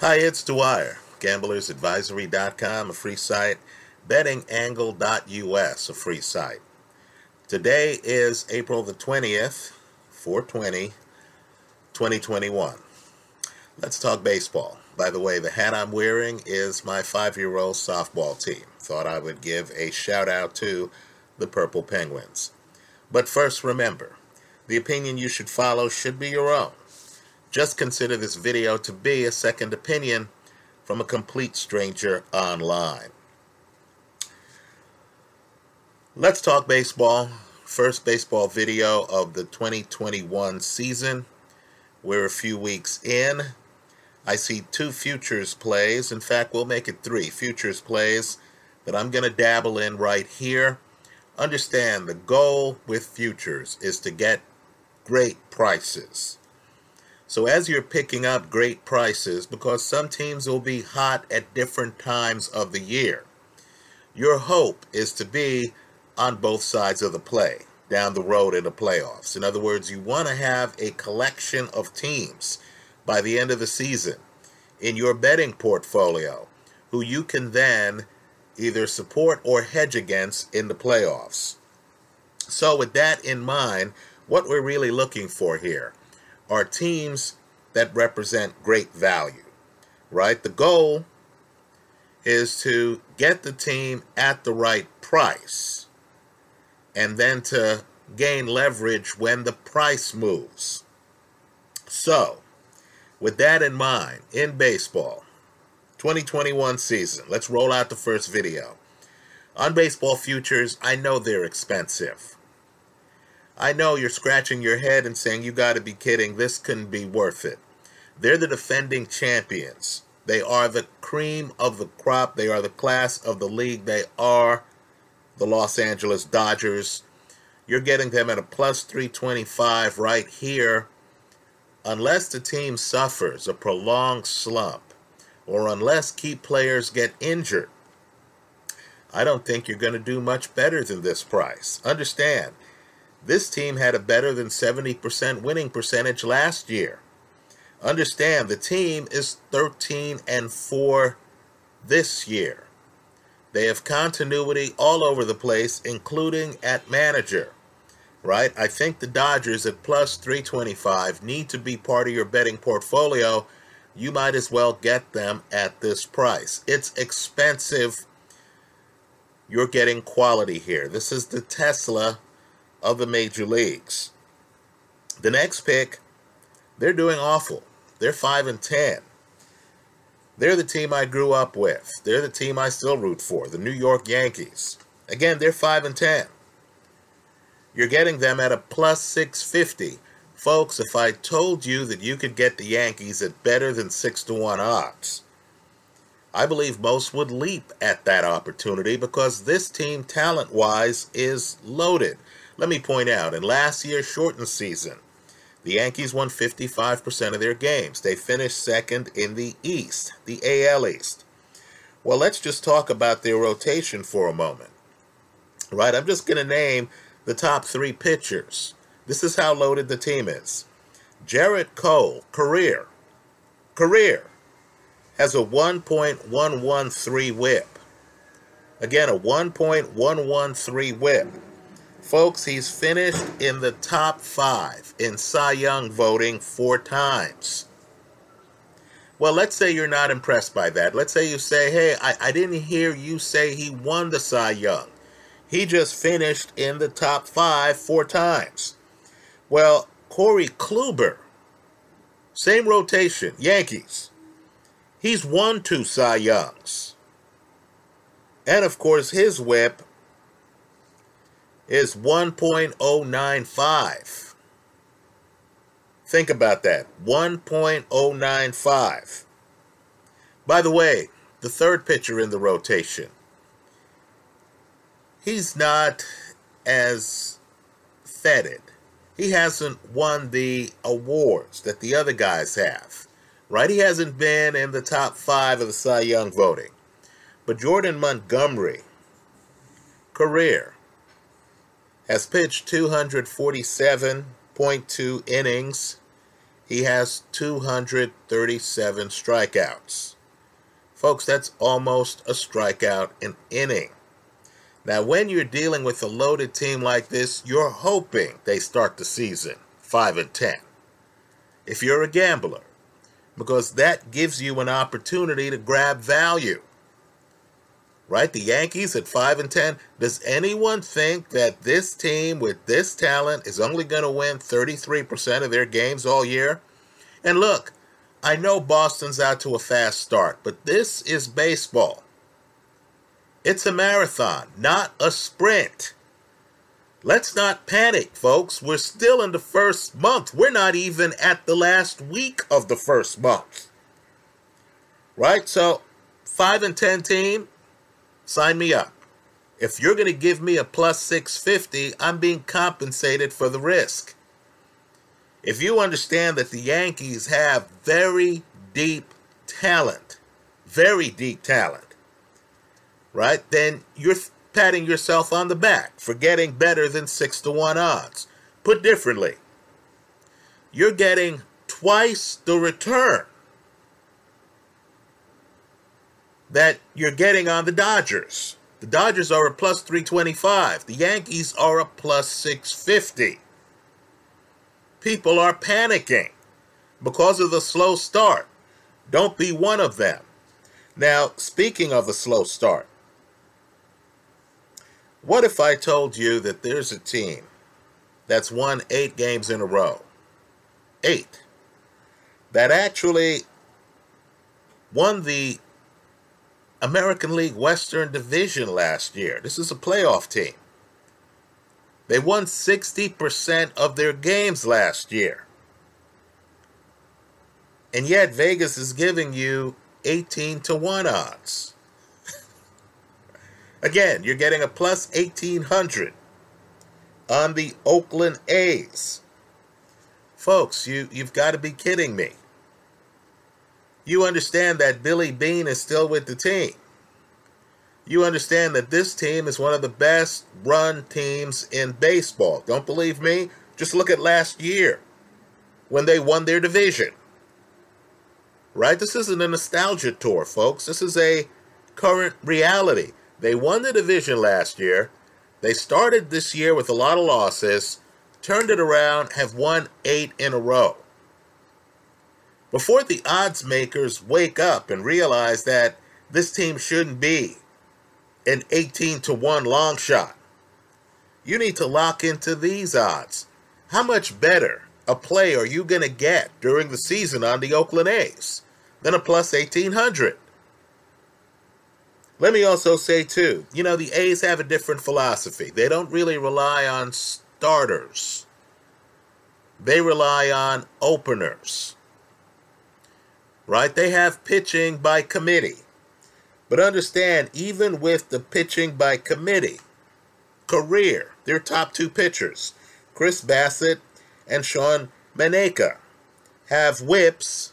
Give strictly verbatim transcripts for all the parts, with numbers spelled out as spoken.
Hi, it's DeWire, Gamblers Advisory dot com, a free site, Betting Angle dot U S, a free site. Today is April the twentieth, four twenty, twenty twenty-one. Let's talk baseball. By the way, the hat I'm wearing is my five-year-old softball team. Thought I would give a shout-out to the Purple Penguins. But first, remember, the opinion you should follow should be your own. Just consider this video to be a second opinion from a complete stranger online. Let's talk baseball. First baseball video of the twenty twenty-one season. We're a few weeks in. I see two futures plays. In fact, we'll make it three futures plays that I'm going to dabble in right here. Understand, the goal with futures is to get great prices. So as you're picking up great prices, because some teams will be hot at different times of the year, your hope is to be on both sides of the play down the road in the playoffs. In other words, you want to have a collection of teams by the end of the season in your betting portfolio who you can then either support or hedge against in the playoffs. So with that in mind, what we're really looking for here are teams that represent great value, right? The goal is to get the team at the right price and then to gain leverage when the price moves. So, with that in mind, in baseball, twenty twenty-one season, let's roll out the first video. On baseball futures, I know they're expensive. I know you're scratching your head and saying, you got to be kidding, this couldn't be worth it. They're the defending champions. They are the cream of the crop. They are the class of the league. They are the Los Angeles Dodgers. You're getting them at a plus three twenty-five right here. Unless the team suffers a prolonged slump or unless key players get injured, I don't think you're going to do much better than this price. Understand, this team had a better than seventy percent winning percentage last year. Understand, the team is thirteen and four this year. They have continuity all over the place, including at manager, right? I think the Dodgers at plus three twenty-five need to be part of your betting portfolio. You might as well get them at this price. It's expensive. You're getting quality here. This is the Tesla of the major leagues. The next pick, they're doing awful. They're five and ten. They're the team I grew up with. They're the team I still root for, the New York Yankees. Again, they're five and ten. You're getting them at a plus six fifty. Folks, if I told you that you could get the Yankees at better than six to one odds, I believe most would leap at that opportunity because this team, talent-wise, is loaded. Let me point out, in last year's shortened season, the Yankees won fifty-five percent of their games. They finished second in the East, the A L East. Well, let's just talk about their rotation for a moment. Right, I'm just going to name the top three pitchers. This is how loaded the team is. Gerrit Cole, career, career, has a one point one one three whip. Again, a one point one one three whip. Folks, he's finished in the top five in Cy Young voting four times. Well, let's say you're not impressed by that. Let's say you say, hey, I, I didn't hear you say he won the Cy Young. He just finished in the top five four times. Well, Corey Kluber, same rotation, Yankees. He's won two Cy Youngs. And, of course, his whip is one point oh nine five. Think about that, one point oh nine five. By the way, the third pitcher in the rotation, he's not as feted. He hasn't won the awards that the other guys have, right? He hasn't been in the top five of the Cy Young voting. But Jordan Montgomery, career, has pitched two hundred forty-seven point two innings. He has two hundred thirty-seven strikeouts. Folks, that's almost a strikeout an inning. Now, when you're dealing with a loaded team like this, you're hoping they start the season five and ten. If you're a gambler, because that gives you an opportunity to grab value. Right? The Yankees at five and ten. Does anyone think that this team with this talent is only going to win thirty-three percent of their games all year? And look, I know Boston's out to a fast start, but this is baseball. It's a marathon, not a sprint. Let's not panic, folks. We're still in the first month. We're not even at the last week of the first month. Right? So, five and ten team, sign me up. If you're going to give me a plus six fifty, I'm being compensated for the risk. If you understand that the Yankees have very deep talent, very deep talent, right, then you're patting yourself on the back for getting better than six to one odds. Put differently, you're getting twice the return that you're getting on the Dodgers. The Dodgers are a plus three twenty-five. The Yankees are a plus six fifty. People are panicking because of the slow start. Don't be one of them. Now, speaking of a slow start, what if I told you that there's a team that's won eight games in a row, eight, that actually won the American League Western Division last year? This is a playoff team. They won sixty percent of their games last year. And yet Vegas is giving you eighteen to one odds. Again, you're getting a plus eighteen hundred on the Oakland A's. Folks, you, you've got to be kidding me. You understand that Billy Bean is still with the team. You understand that this team is one of the best run teams in baseball. Don't believe me? Just look at last year when they won their division. Right? This isn't a nostalgia tour, folks. This is a current reality. They won the division last year. They started this year with a lot of losses, turned it around, have won eight in a row. Before the odds makers wake up and realize that this team shouldn't be an eighteen to one long shot, you need to lock into these odds. How much better a play are you going to get during the season on the Oakland A's than a plus eighteen hundred? Let me also say, too, you know, the A's have a different philosophy. They don't really rely on starters. They rely on openers. Right? They have pitching by committee. But understand, even with the pitching by committee, career, their top two pitchers, Chris Bassett and Sean Manaea, have whips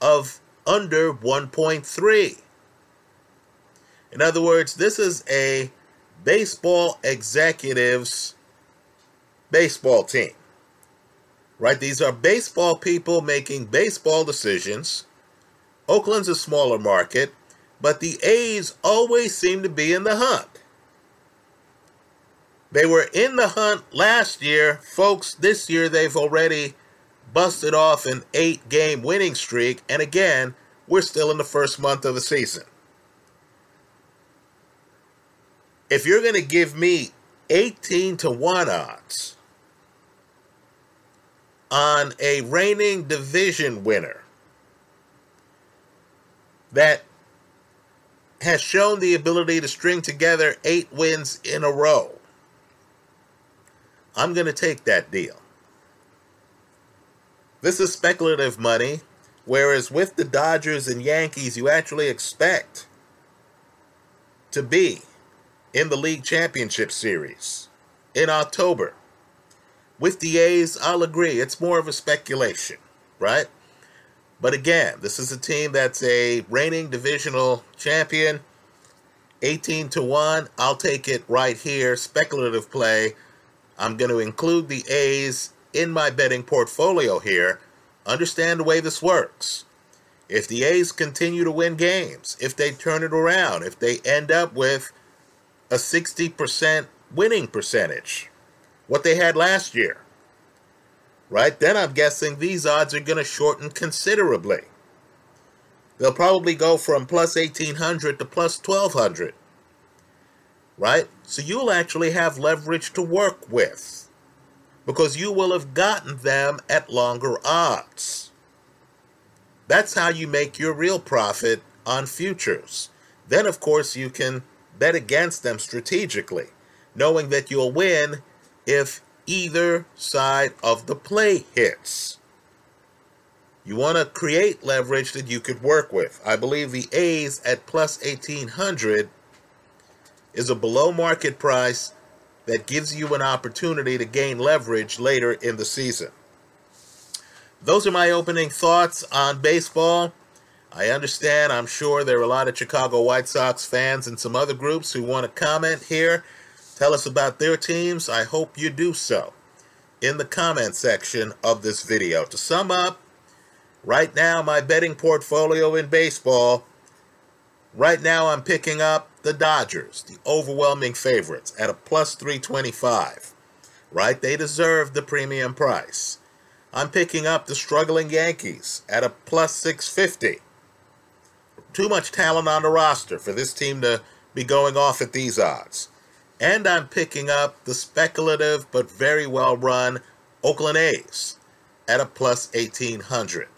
of under one point three. In other words, this is a baseball executive's baseball team, right? These are baseball people making baseball decisions. Oakland's a smaller market, but the A's always seem to be in the hunt. They were in the hunt last year. Folks, this year they've already busted off an eight-game winning streak, and again, we're still in the first month of the season. If you're going to give me eighteen to one odds on a reigning division winner that has shown the ability to string together eight wins in a row, I'm going to take that deal. This is speculative money, whereas with the Dodgers and Yankees, you actually expect to be in the League Championship Series in October. With the A's, I'll agree, it's more of a speculation, right? But again, this is a team that's a reigning divisional champion. eighteen to one, I'll take it right here. Speculative play. I'm going to include the A's in my betting portfolio here understand the way this works. If the A's continue to win games, if they turn it around, if they end up with a sixty percent winning percentage, what they had last year, right? Then I'm guessing these odds are going to shorten considerably. They'll probably go from plus eighteen hundred to plus twelve hundred, right? So you'll actually have leverage to work with because you will have gotten them at longer odds. That's how you make your real profit on futures. Then, of course, you can bet against them strategically, knowing that you'll win if either side of the play hits. You want to create leverage that you could work with. I believe the A's at plus eighteen hundred is a below market price that gives you an opportunity to gain leverage later in the season. Those are my opening thoughts on baseball. I understand, I'm sure there are a lot of Chicago White Sox fans and some other groups who want to comment here. Tell us about their teams. I hope you do so in the comment section of this video. To sum up, right now my betting portfolio in baseball, right now I'm picking up the Dodgers, the overwhelming favorites, at a plus three twenty-five, right? They deserve the premium price. I'm picking up the struggling Yankees at a plus six fifty. Too much talent on the roster for this team to be going off at these odds. And I'm picking up the speculative but very well-run Oakland A's at a plus eighteen hundred,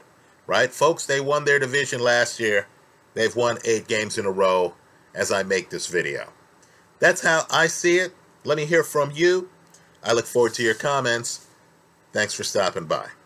right? Folks, they won their division last year. They've won eight games in a row as I make this video. That's how I see it. Let me hear from you. I look forward to your comments. Thanks for stopping by.